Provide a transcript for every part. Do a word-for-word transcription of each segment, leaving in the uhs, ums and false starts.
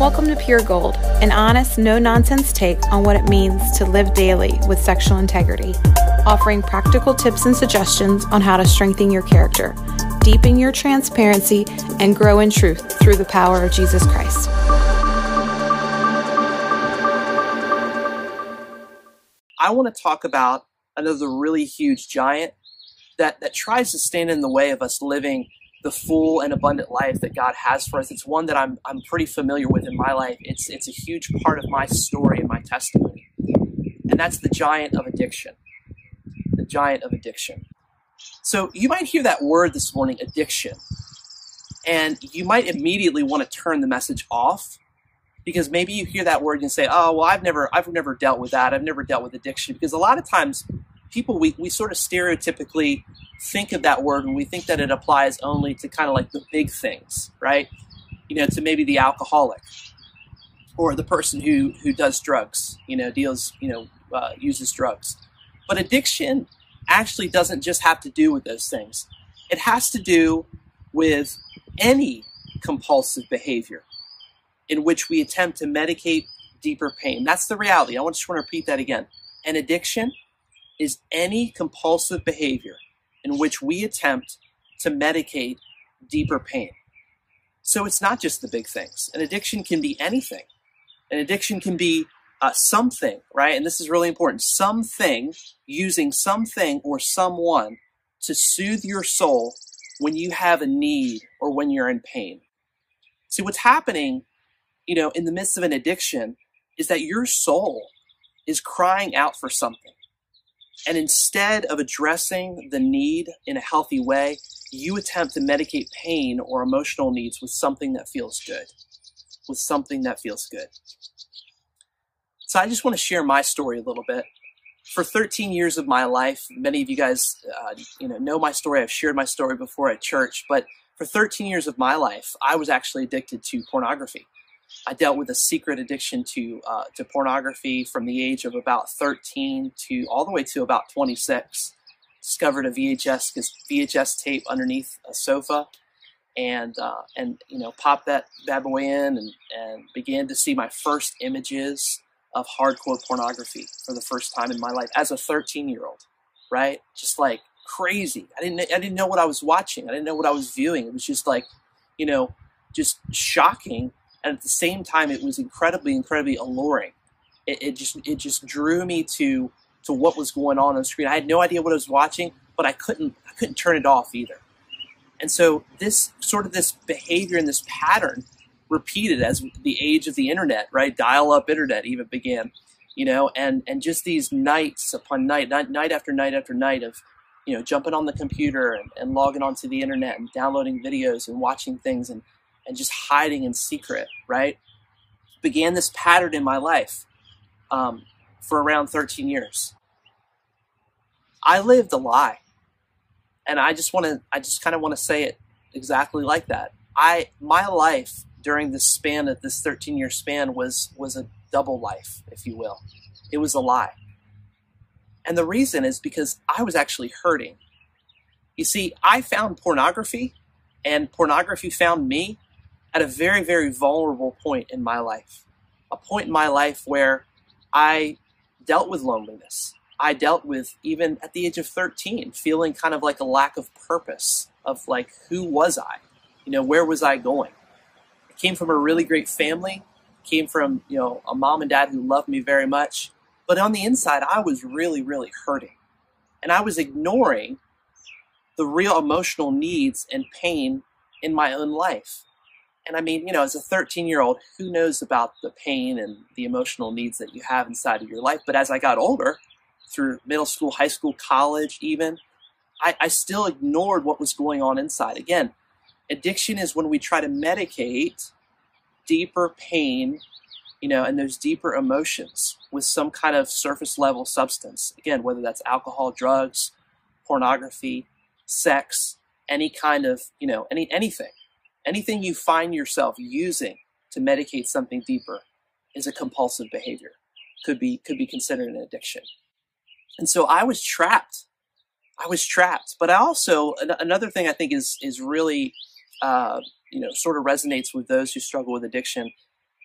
Welcome to Pure Gold, an honest, no-nonsense take on what it means to live daily with sexual integrity, offering practical tips and suggestions on how to strengthen your character, deepen your transparency, and grow in truth through the power of Jesus Christ. I want to talk about another really huge giant that, that tries to stand in the way of us living the full and abundant life that God has for us. It's one that I'm, I'm pretty familiar with in my life. It's, it's a huge part of my story and my testimony. And that's the giant of addiction. The giant of addiction. So you might hear that word this morning, addiction. And you might immediately want to turn the message off, because maybe you hear that word and say, oh, well, I've never, I've never dealt with that. I've never dealt with addiction. Because a lot of times people, we, we sort of stereotypically think of that word and we think that it applies only to kind of like the big things, right? You know, to maybe the alcoholic or the person who, who does drugs, you know, deals, you know, uh, uses drugs. But addiction actually doesn't just have to do with those things. It has to do with any compulsive behavior in which we attempt to medicate deeper pain. That's the reality. I just want to repeat that again. An addiction is any compulsive behavior in which we attempt to medicate deeper pain. So it's not just the big things. An addiction can be anything. An addiction can be uh, something, right? And this is really important. Something, using something or someone to soothe your soul when you have a need or when you're in pain. See, what's happening, you know, in the midst of an addiction is that your soul is crying out for something. And instead of addressing the need in a healthy way, you attempt to medicate pain or emotional needs with something that feels good, with something that feels good. So I just want to share my story a little bit. For thirteen years of my life, many of you guys uh, you know, know my story. I've shared my story before at church, but for thirteen years of my life, I was actually addicted to pornography. I dealt with a secret addiction to uh, to pornography from the age of about thirteen to all the way to about twenty-six. Discovered a V H S V H S tape underneath a sofa, and uh, and you know popped that bad boy in, and, and began to see my first images of hardcore pornography for the first time in my life as a thirteen-year-old. Right, just like crazy. I didn't I didn't know what I was watching. I didn't know what I was viewing. It was just like, you know, just shocking. And at the same time, it was incredibly, incredibly alluring. It, it just it just drew me to to what was going on on the screen. I had no idea what I was watching, but I couldn't I couldn't turn it off either. And so this sort of this behavior and this pattern repeated as the age of the internet, right? Dial-up internet even began, you know, and and just these nights upon night, night, night after night after night of, you know, jumping on the computer and, and logging onto the internet and downloading videos and watching things and. and just hiding in secret, right? Began this pattern in my life um, for around thirteen years. I lived a lie. And I just want to, I just kind of want to say it exactly like that. I, my life during this span of this thirteen year span was, was a double life, if you will. It was a lie. And the reason is because I was actually hurting. You see, I found pornography, and pornography found me at a very, very vulnerable point in my life, a point in my life where I dealt with loneliness. I dealt with, even at the age of thirteen, feeling kind of like a lack of purpose of like, who was I? You know, where was I going? I came from a really great family, came from, you know, a mom and dad who loved me very much. But on the inside, I was really, really hurting. And I was ignoring the real emotional needs and pain in my own life. And I mean, you know, as a thirteen-year-old, who knows about the pain and the emotional needs that you have inside of your life? But as I got older, through middle school, high school, college even, I, I still ignored what was going on inside. Again, addiction is when we try to medicate deeper pain, you know, and those deeper emotions with some kind of surface-level substance. Again, whether that's alcohol, drugs, pornography, sex, any kind of, you know, any anything, anything you find yourself using to medicate something deeper is a compulsive behavior, could be, could be considered an addiction. And so I was trapped. I was trapped. But I also, an- another thing I think is, is really, uh, you know, sort of resonates with those who struggle with addiction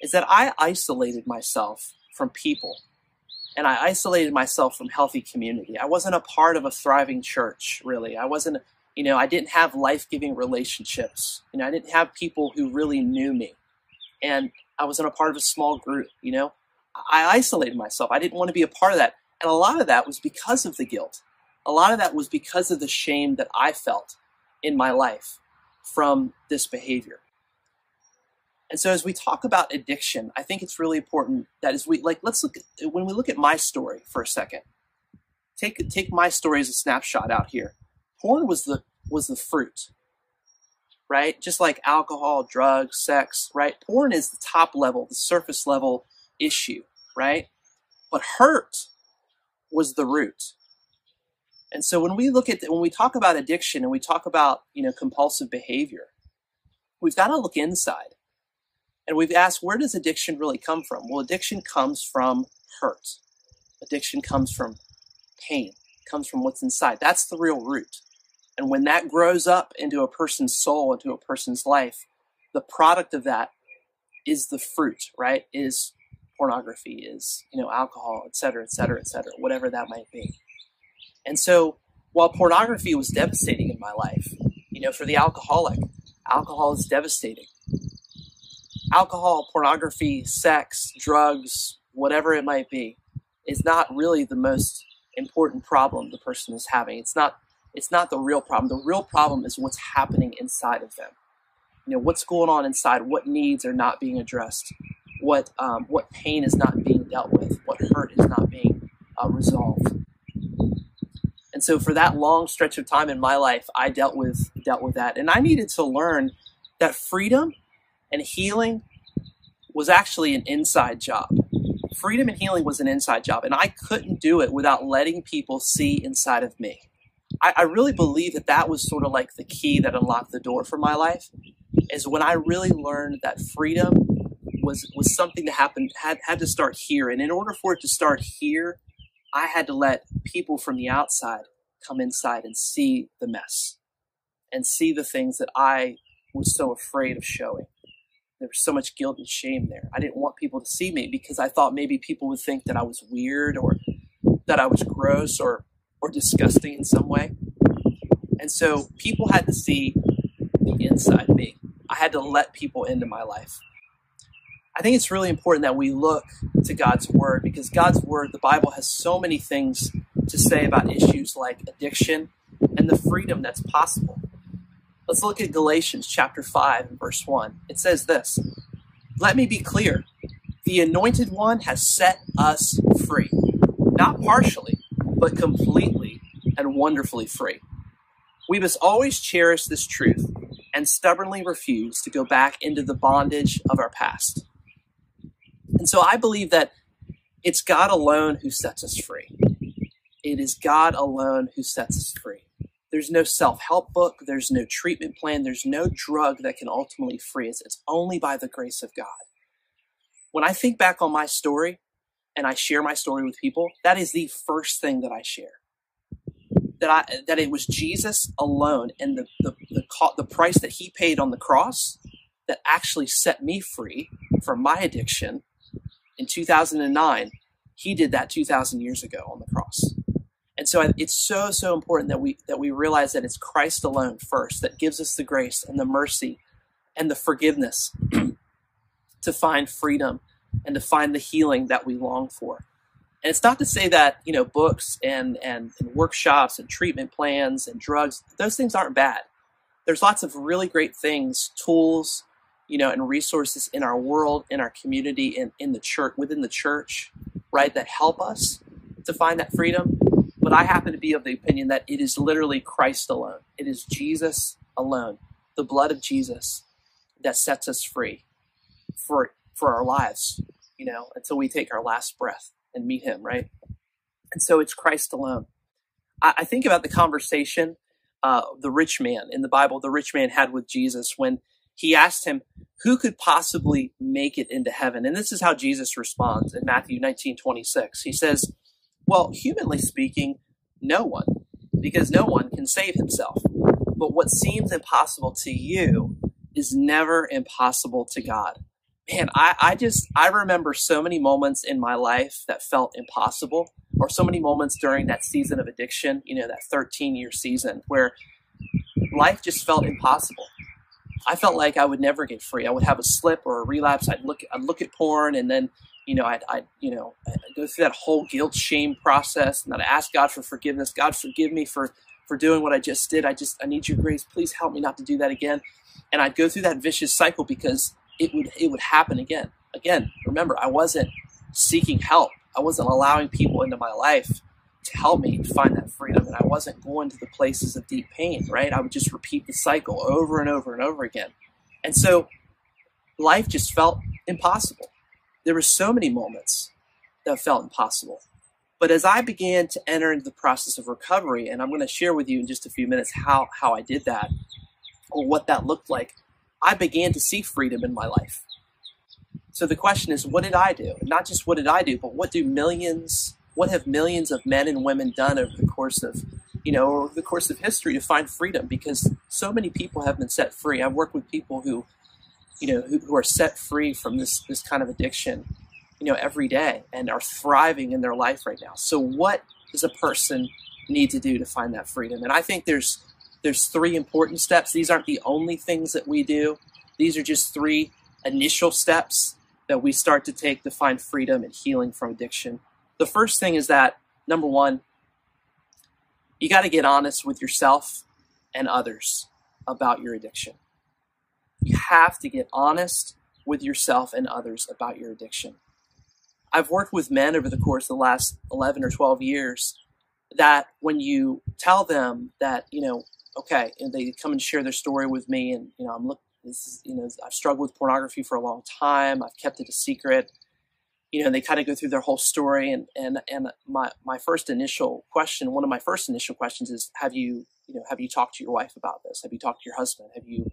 is that I isolated myself from people, and I isolated myself from healthy community. I wasn't a part of a thriving church, really. I wasn't, you know, I didn't have life-giving relationships. You know, I didn't have people who really knew me. And I wasn't a part of a small group, you know. I isolated myself. I didn't want to be a part of that. And a lot of that was because of the guilt. A lot of that was because of the shame that I felt in my life from this behavior. And so as we talk about addiction, I think it's really important that as we, like, let's look at, when we look at my story for a second, take, take my story as a snapshot out here. Porn was the, was the fruit, right? Just like alcohol, drugs, sex, right? Porn is the top level, the surface level issue, right? But hurt was the root. And so when we look at, the, when we talk about addiction and we talk about, you know, compulsive behavior, we've got to look inside. And we've asked, where does addiction really come from? Well, addiction comes from hurt. Addiction comes from pain, comes from what's inside. That's the real root. And when that grows up into a person's soul, into a person's life, the product of that is the fruit, right? Is pornography, is, you know, alcohol, et cetera, et cetera, et cetera, whatever that might be. And so while pornography was devastating in my life, you know, for the alcoholic, alcohol is devastating. Alcohol, pornography, sex, drugs, whatever it might be, is not really the most important problem the person is having. It's not, it's not the real problem. The real problem is what's happening inside of them. You know, what's going on inside, what needs are not being addressed, what, um, what pain is not being dealt with, what hurt is not being uh, resolved. And so for that long stretch of time in my life, I dealt with, dealt with that. And I needed to learn that freedom and healing was actually an inside job. Freedom and healing was an inside job. And I couldn't do it without letting people see inside of me. I, I really believe that that was sort of like the key that unlocked the door for my life, is when I really learned that freedom was, was something that happened, had, had to start here. And in order for it to start here, I had to let people from the outside come inside and see the mess and see the things that I was so afraid of showing. There was so much guilt and shame there. I didn't want people to see me because I thought maybe people would think that I was weird or that I was gross or, or disgusting in some way. And so people had to see the inside me. I had to let people into my life. I think it's really important that we look to God's word, because God's word, the Bible, has so many things to say about issues like addiction and the freedom that's possible. Let's look at Galatians chapter five and verse one. It says this, "Let me be clear, the anointed one has set us free, not partially, but completely and wonderfully free. We must always cherish this truth and stubbornly refuse to go back into the bondage of our past." And so I believe that it's God alone who sets us free. It is God alone who sets us free. There's no self-help book. There's no treatment plan. There's no drug that can ultimately free us. It's only by the grace of God. When I think back on my story and I share my story with people, that is the first thing that I share. That I, that it was Jesus alone and the, the, the, the price that he paid on the cross that actually set me free from my addiction in two thousand nine. He did that two thousand years ago on the cross. And so it's so, so important that we, that we realize that it's Christ alone first that gives us the grace and the mercy and the forgiveness to find freedom and to find the healing that we long for. And it's not to say that, you know, books and, and, and workshops and treatment plans and drugs, those things aren't bad. There's lots of really great things, tools, you know, and resources in our world, in our community, and in, in the church, within the church, right, that help us to find that freedom. But I happen to be of the opinion that it is literally Christ alone. It is Jesus alone, the blood of Jesus, that sets us free for, for our lives, you know, until we take our last breath and meet him, right? And so it's Christ alone. I, I think about the conversation uh, the rich man in the Bible, the rich man had with Jesus when he asked him, who could possibly make it into heaven? And this is how Jesus responds in Matthew nineteen twenty-six. He says, well, humanly speaking, no one, because no one can save himself. But what seems impossible to you is never impossible to God. man, I, I just, I remember so many moments in my life that felt impossible, or so many moments during that season of addiction, you know, that thirteen year season where life just felt impossible. I felt like I would never get free. I would have a slip or a relapse. I'd look, I'd look at porn, and then, you know, I'd, I'd you know, I'd go through that whole guilt shame process, and I'd ask God for forgiveness. God, forgive me for, for doing what I just did. I just, I need your grace. Please help me not to do that again. And I'd go through that vicious cycle because it would, it would happen again. Again, remember, I wasn't seeking help. I wasn't allowing people into my life to help me find that freedom. And I wasn't going to the places of deep pain, right? I would just repeat the cycle over and over and over again. And so life just felt impossible. There were so many moments that felt impossible. But as I began to enter into the process of recovery, and I'm going to share with you in just a few minutes how, how I did that or what that looked like, I began to see freedom in my life. So the question is, what did I do? And not just what did I do, but what do millions, what have millions of men and women done over the course of, you know, over the course of history to find freedom? Because so many people have been set free. I've worked with people who, you know, who, who are set free from this, this kind of addiction, you know, every day, and are thriving in their life right now. So what does a person need to do to find that freedom? And I think there's, there's three important steps. These aren't the only things that we do. These are just three initial steps that we start to take to find freedom and healing from addiction. The first thing is that, number one, you got to get honest with yourself and others about your addiction. You have to get honest with yourself and others about your addiction. I've worked with men over the course of the last eleven or twelve years that when you tell them that, you know, okay, and they come and share their story with me, and, you know, I'm looking, this is, you know, I've struggled with pornography for a long time. I've kept it a secret. You know, and they kind of go through their whole story. And, and, and my, my first initial question, one of my first initial questions is, have you, you know, have you talked to your wife about this? Have you talked to your husband? Have you,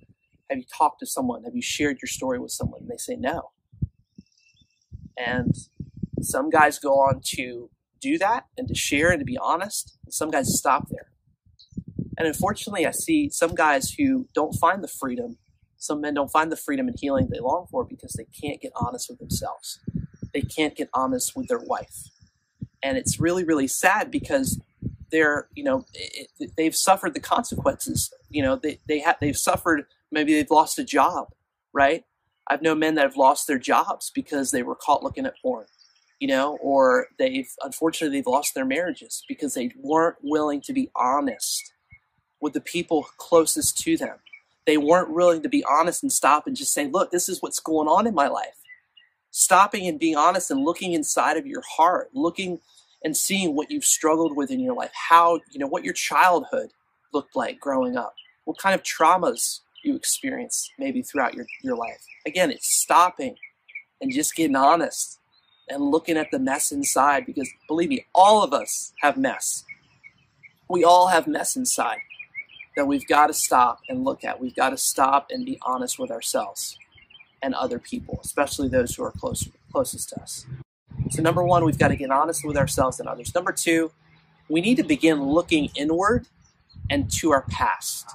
have you talked to someone? Have you shared your story with someone? And they say no. And some guys go on to do that and to share and to be honest. And some guys stop there. And unfortunately, I see some guys who don't find the freedom. Some men don't find the freedom and healing they long for because they can't get honest with themselves. They can't get honest with their wife. And it's really, really sad because they're, you know, it, it, they've suffered the consequences. You know, they, they have, they've suffered, maybe they've lost a job, right? I've known men that have lost their jobs because they were caught looking at porn, you know, or they've, unfortunately, they've lost their marriages because they weren't willing to be honest with the people closest to them. They weren't willing to be honest and stop and just say, look, this is what's going on in my life. Stopping and being honest and looking inside of your heart, looking and seeing what you've struggled with in your life, how, you know, what your childhood looked like growing up, what kind of traumas you experienced maybe throughout your, your life. Again, it's stopping and just getting honest and looking at the mess inside, because believe me, all of us have mess. We all have mess inside that we've got to stop and look at. We've got to stop and be honest with ourselves and other people, especially those who are close, closest to us. So number one, we've got to get honest with ourselves and others. Number two, we need to begin looking inward and to our past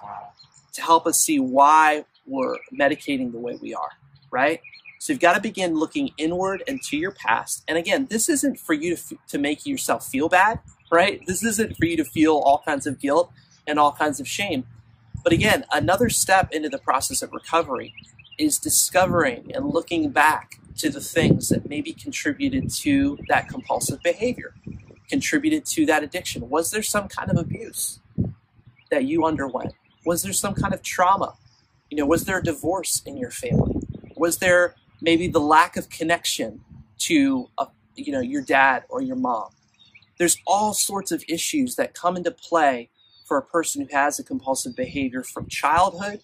to help us see why we're medicating the way we are, right? So you've got to begin looking inward and to your past. And again, this isn't for you to, to make yourself feel bad, right? This isn't for you to feel all kinds of guilt and all kinds of shame. But again, another step into the process of recovery is discovering and looking back to the things that maybe contributed to that compulsive behavior, contributed to that addiction. Was there some kind of abuse that you underwent? Was there some kind of trauma? You know, was there a divorce in your family? Was there maybe the lack of connection to, a, you know, your dad or your mom? There's all sorts of issues that come into play for a person who has a compulsive behavior from childhood,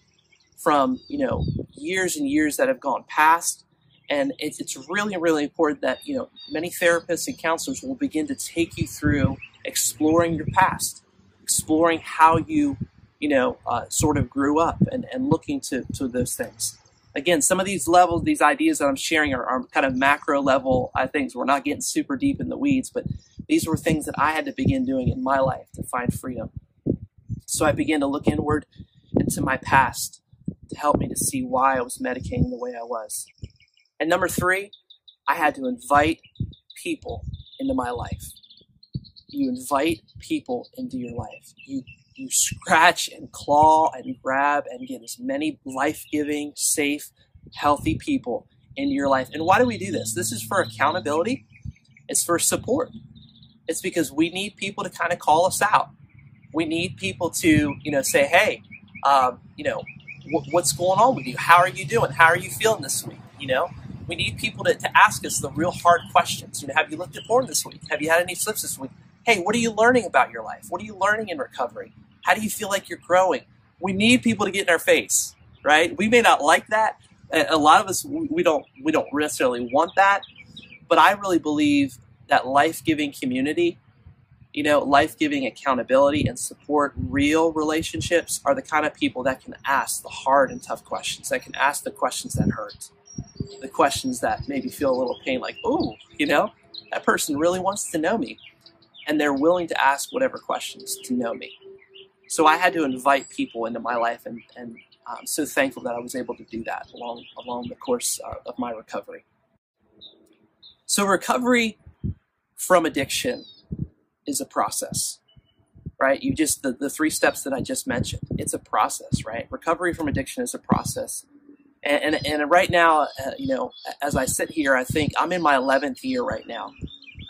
from, you know, years and years that have gone past. And it's, it's really, really important that, you know, many therapists and counselors will begin to take you through exploring your past, exploring how you, you know, uh, sort of grew up and, and looking to, to those things. Again, some of these levels, these ideas that I'm sharing are, are kind of macro level things. We're not getting super deep in the weeds, but these were things that I had to begin doing in my life to find freedom. So I began to look inward into my past to help me to see why I was medicating the way I was. And number three, I had to invite people into my life. You invite people into your life. You you scratch and claw and grab and get as many life-giving, safe, healthy people into your life. And why do we do this? This is for accountability. It's for support. It's because we need people to kind of call us out. We need people to, you know, say, hey, um, you know, wh- what's going on with you? How are you doing? How are you feeling this week? You know, we need people to, to ask us the real hard questions. You know, have you looked at porn this week? Have you had any slips this week? Hey, what are you learning about your life? What are you learning in recovery? How do you feel like you're growing? We need people to get in our face, right? We may not like that. A lot of us, we don't, we don't necessarily want that, but I really believe that life-giving community, you know, life-giving accountability and support, real relationships are the kind of people that can ask the hard and tough questions, that can ask the questions that hurt, the questions that maybe feel a little pain, like, ooh, you know, that person really wants to know me. And they're willing to ask whatever questions to know me. So I had to invite people into my life, and, and I'm so thankful that I was able to do that along, along the course of my recovery. So recovery from addiction is a process, right? You just, the, the three steps that I just mentioned, it's a process, right? Recovery from addiction is a process. And, and, and right now, uh, you know, as I sit here, I think I'm in my eleventh year right now.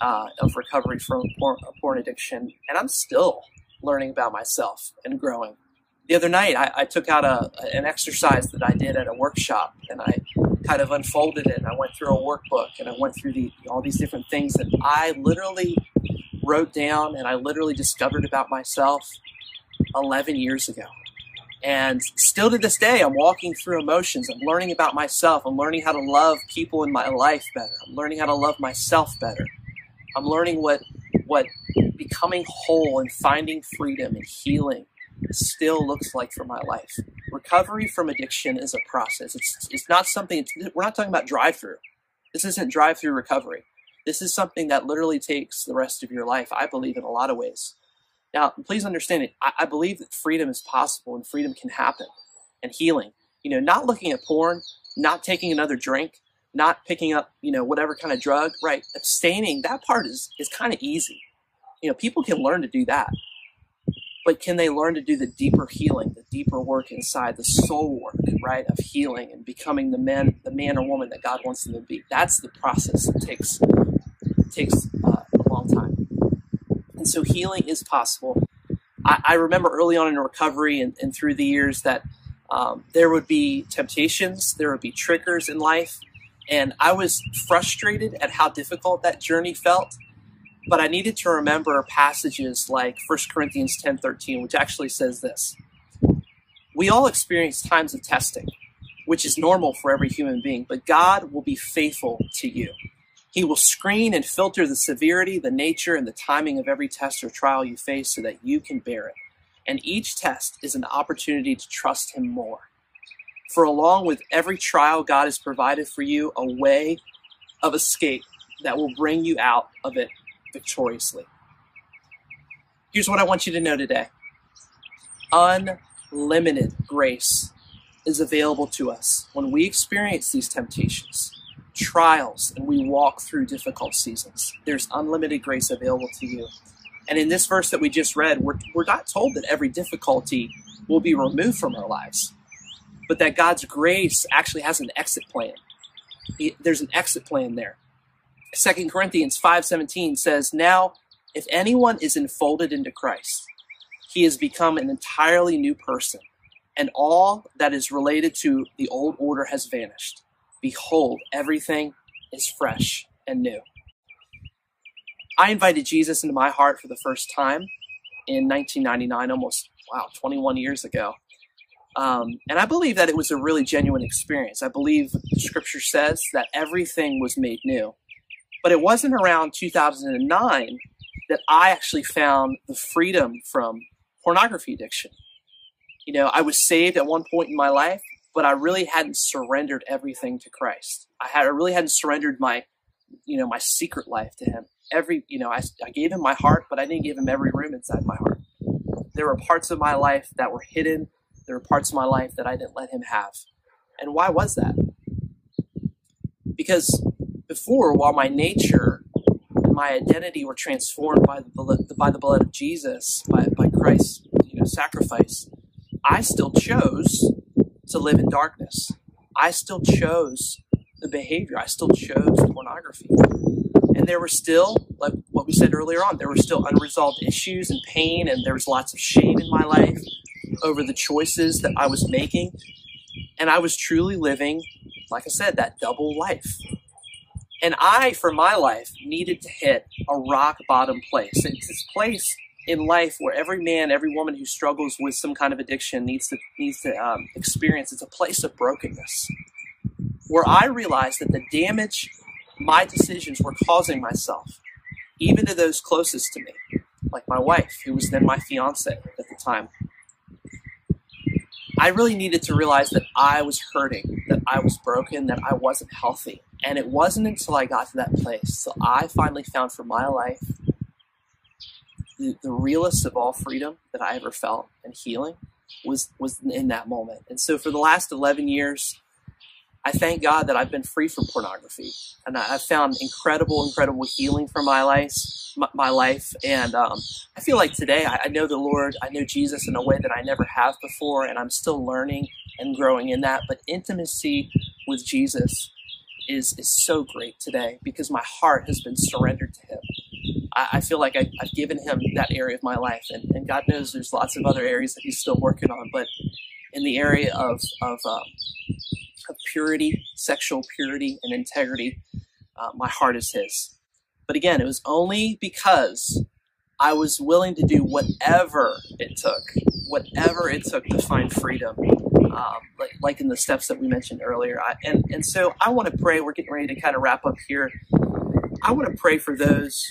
Uh, of recovery from porn, porn addiction, and I'm still learning about myself and growing. The other night, I, I took out a an exercise that I did at a workshop, and I kind of unfolded it, and I went through a workbook, and I went through the, all these different things that I literally wrote down and I literally discovered about myself eleven years ago. And still to this day, I'm walking through emotions. I'm learning about myself. I'm learning how to love people in my life better. I'm learning how to love myself better. I'm learning what what becoming whole and finding freedom and healing still looks like for my life. Recovery from addiction is a process. It's it's not something, it's, we're not talking about drive-through. This isn't drive-through recovery. This is something that literally takes the rest of your life, I believe, in a lot of ways. Now, please understand it. I, I believe that freedom is possible and freedom can happen and healing. You know, not looking at porn, not taking another drink, not picking up, you know, whatever kind of drug, right? Abstaining, that part is, is kind of easy. You know, people can learn to do that, but can they learn to do the deeper healing, the deeper work inside, the soul work, right, of healing and becoming the man, the man or woman that God wants them to be? That's the process that takes, takes uh, a long time. And so healing is possible. I, I remember early on in recovery and, and through the years that um, there would be temptations, there would be triggers in life. And I was frustrated at how difficult that journey felt, but I needed to remember passages like First Corinthians ten thirteen, which actually says this. We all experience times of testing, which is normal for every human being, but God will be faithful to you. He will screen and filter the severity, the nature, and the timing of every test or trial you face so that you can bear it. And each test is an opportunity to trust him more. For along with every trial, God has provided for you a way of escape that will bring you out of it victoriously. Here's what I want you to know today. Unlimited grace is available to us when we experience these temptations, trials, and we walk through difficult seasons. There's unlimited grace available to you. And in this verse that we just read, we're, we're not told that every difficulty will be removed from our lives, but that God's grace actually has an exit plan. He, there's an exit plan there. Second Corinthians five seventeen says, now, if anyone is enfolded into Christ, he has become an entirely new person, and all that is related to the old order has vanished. Behold, everything is fresh and new. I invited Jesus into my heart for the first time in nineteen ninety-nine, almost, wow, twenty-one years ago. Um, and I believe that it was a really genuine experience. I believe Scripture says that everything was made new. But it wasn't around two thousand nine that I actually found the freedom from pornography addiction. You know, I was saved at one point in my life, but I really hadn't surrendered everything to Christ. I had, I really hadn't surrendered my, you know, my secret life to him. Every, you know, I, I gave him my heart, but I didn't give him every room inside my heart. There were parts of my life that were hidden. There were parts of my life that I didn't let him have. And why was that? Because before, while my nature and my identity were transformed by the, by the blood of Jesus, by, by Christ's you know, sacrifice, I still chose to live in darkness. I still chose the behavior. I still chose pornography. And there were still, like what we said earlier on, there were still unresolved issues and pain, and there was lots of shame in my life over the choices that I was making. And I was truly living, like I said, that double life. And I, for my life, needed to hit a rock bottom place. It's this place in life where every man, every woman who struggles with some kind of addiction needs to, needs to um, experience. It's a place of brokenness, where I realized that the damage my decisions were causing myself, even to those closest to me, like my wife, who was then my fiance at the time, I really needed to realize that I was hurting, that I was broken, that I wasn't healthy. And it wasn't until I got to that place, till I finally found for my life the, the realest of all freedom that I ever felt, and healing was, was in that moment. And so for the last eleven years, I thank God that I've been free from pornography, and I've found incredible, incredible healing for my life. My life, and um, I feel like today I know the Lord, I know Jesus in a way that I never have before, and I'm still learning and growing in that. But intimacy with Jesus is is so great today because my heart has been surrendered to Him. I, I feel like I, I've given Him that area of my life, and, and God knows there's lots of other areas that He's still working on, but in the area of of um, of purity, sexual purity and integrity, uh, my heart is His. But again, it was only because I was willing to do whatever it took, whatever it took to find freedom, um, like, like in the steps that we mentioned earlier. I, and, and so I want to pray. We're getting ready to kind of wrap up here. I want to pray for those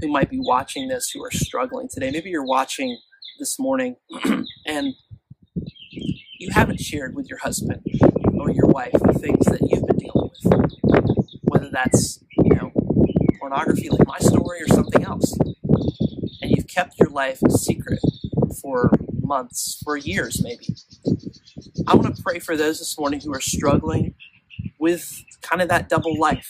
who might be watching this, who are struggling today. Maybe you're watching this morning and you haven't shared with your husband or your wife the things that you've been dealing with, whether that's, you know, pornography like my story or something else. And you've kept your life secret for months, for years maybe. I want to pray for those this morning who are struggling with kind of that double life.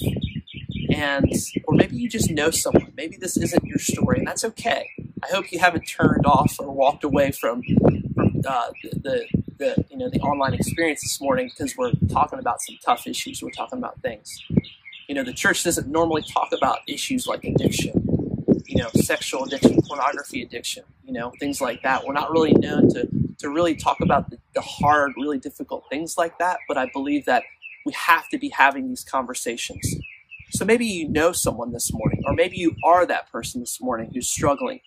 And, or maybe you just know someone. Maybe this isn't your story, and that's okay. I hope you haven't turned off or walked away from, from uh, the, the The, you know, the online experience this morning, because we're talking about some tough issues. We're talking about things. You know, the church doesn't normally talk about issues like addiction, you know, sexual addiction, pornography addiction, you know, things like that. We're not really known to, to really talk about the, the hard, really difficult things like that, but I believe that we have to be having these conversations. So maybe you know someone this morning, or maybe you are that person this morning who's struggling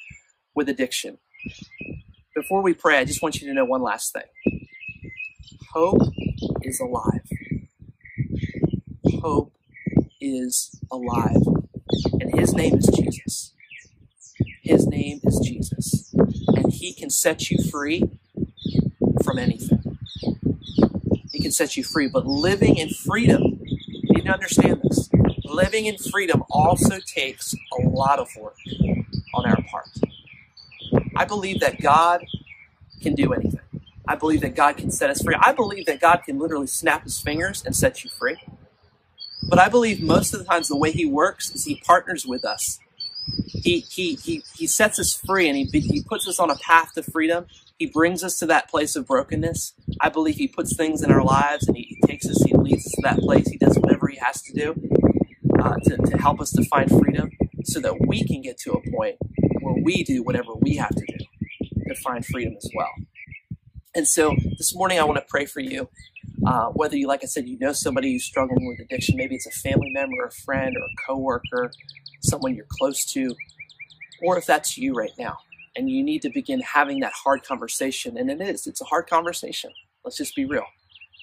with addiction. Before we pray, I just want you to know one last thing. Hope is alive. Hope is alive. And His name is Jesus. His name is Jesus. And He can set you free from anything. He can set you free. But living in freedom, you need to understand this, living in freedom also takes a lot of work on our part. I believe that God can do anything. I believe that God can set us free. I believe that God can literally snap His fingers and set you free. But I believe most of the times the way He works is He partners with us. He he he he sets us free, and he, he puts us on a path to freedom. He brings us to that place of brokenness. I believe He puts things in our lives, and He, he takes us, He leads us to that place. He does whatever He has to do uh, to, to help us to find freedom so that we can get to a point where we do whatever we have to do to find freedom as well. And so this morning I want to pray for you, uh, whether you, like I said, you know somebody who's struggling with addiction. Maybe it's a family member, a friend, or a coworker, someone you're close to, or if that's you right now and you need to begin having that hard conversation. And it is, it's a hard conversation. Let's just be real.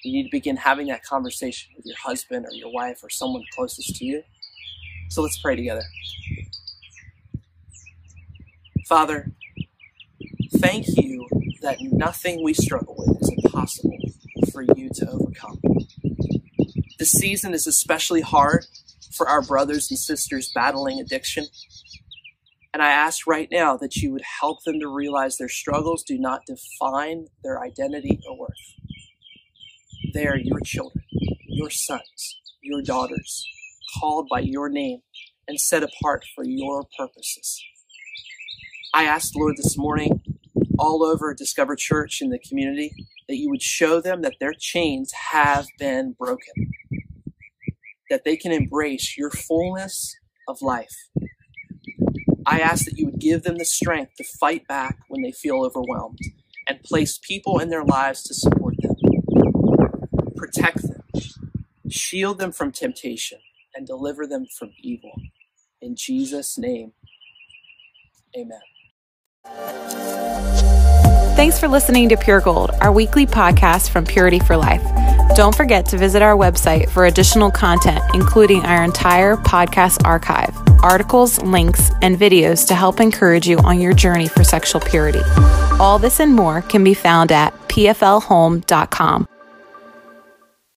You need to begin having that conversation with your husband or your wife or someone closest to you. So let's pray together. Father, thank you that nothing we struggle with is impossible for you to overcome. This season is especially hard for our brothers and sisters battling addiction. And I ask right now that you would help them to realize their struggles do not define their identity or worth. They are your children, your sons, your daughters, called by your name and set apart for your purposes. I asked, Lord, this morning, all over Discover Church in the community, that you would show them that their chains have been broken, that they can embrace your fullness of life. I ask that you would give them the strength to fight back when they feel overwhelmed, and place people in their lives to support them. Protect them, shield them from temptation, and deliver them from evil. In Jesus' name, amen. Thanks for listening to Pure Gold, our weekly podcast from Purity for Life. Don't forget to visit our website for additional content, including our entire podcast archive, articles, links, and videos to help encourage you on your journey for sexual purity. All this and more can be found at p f l home dot com.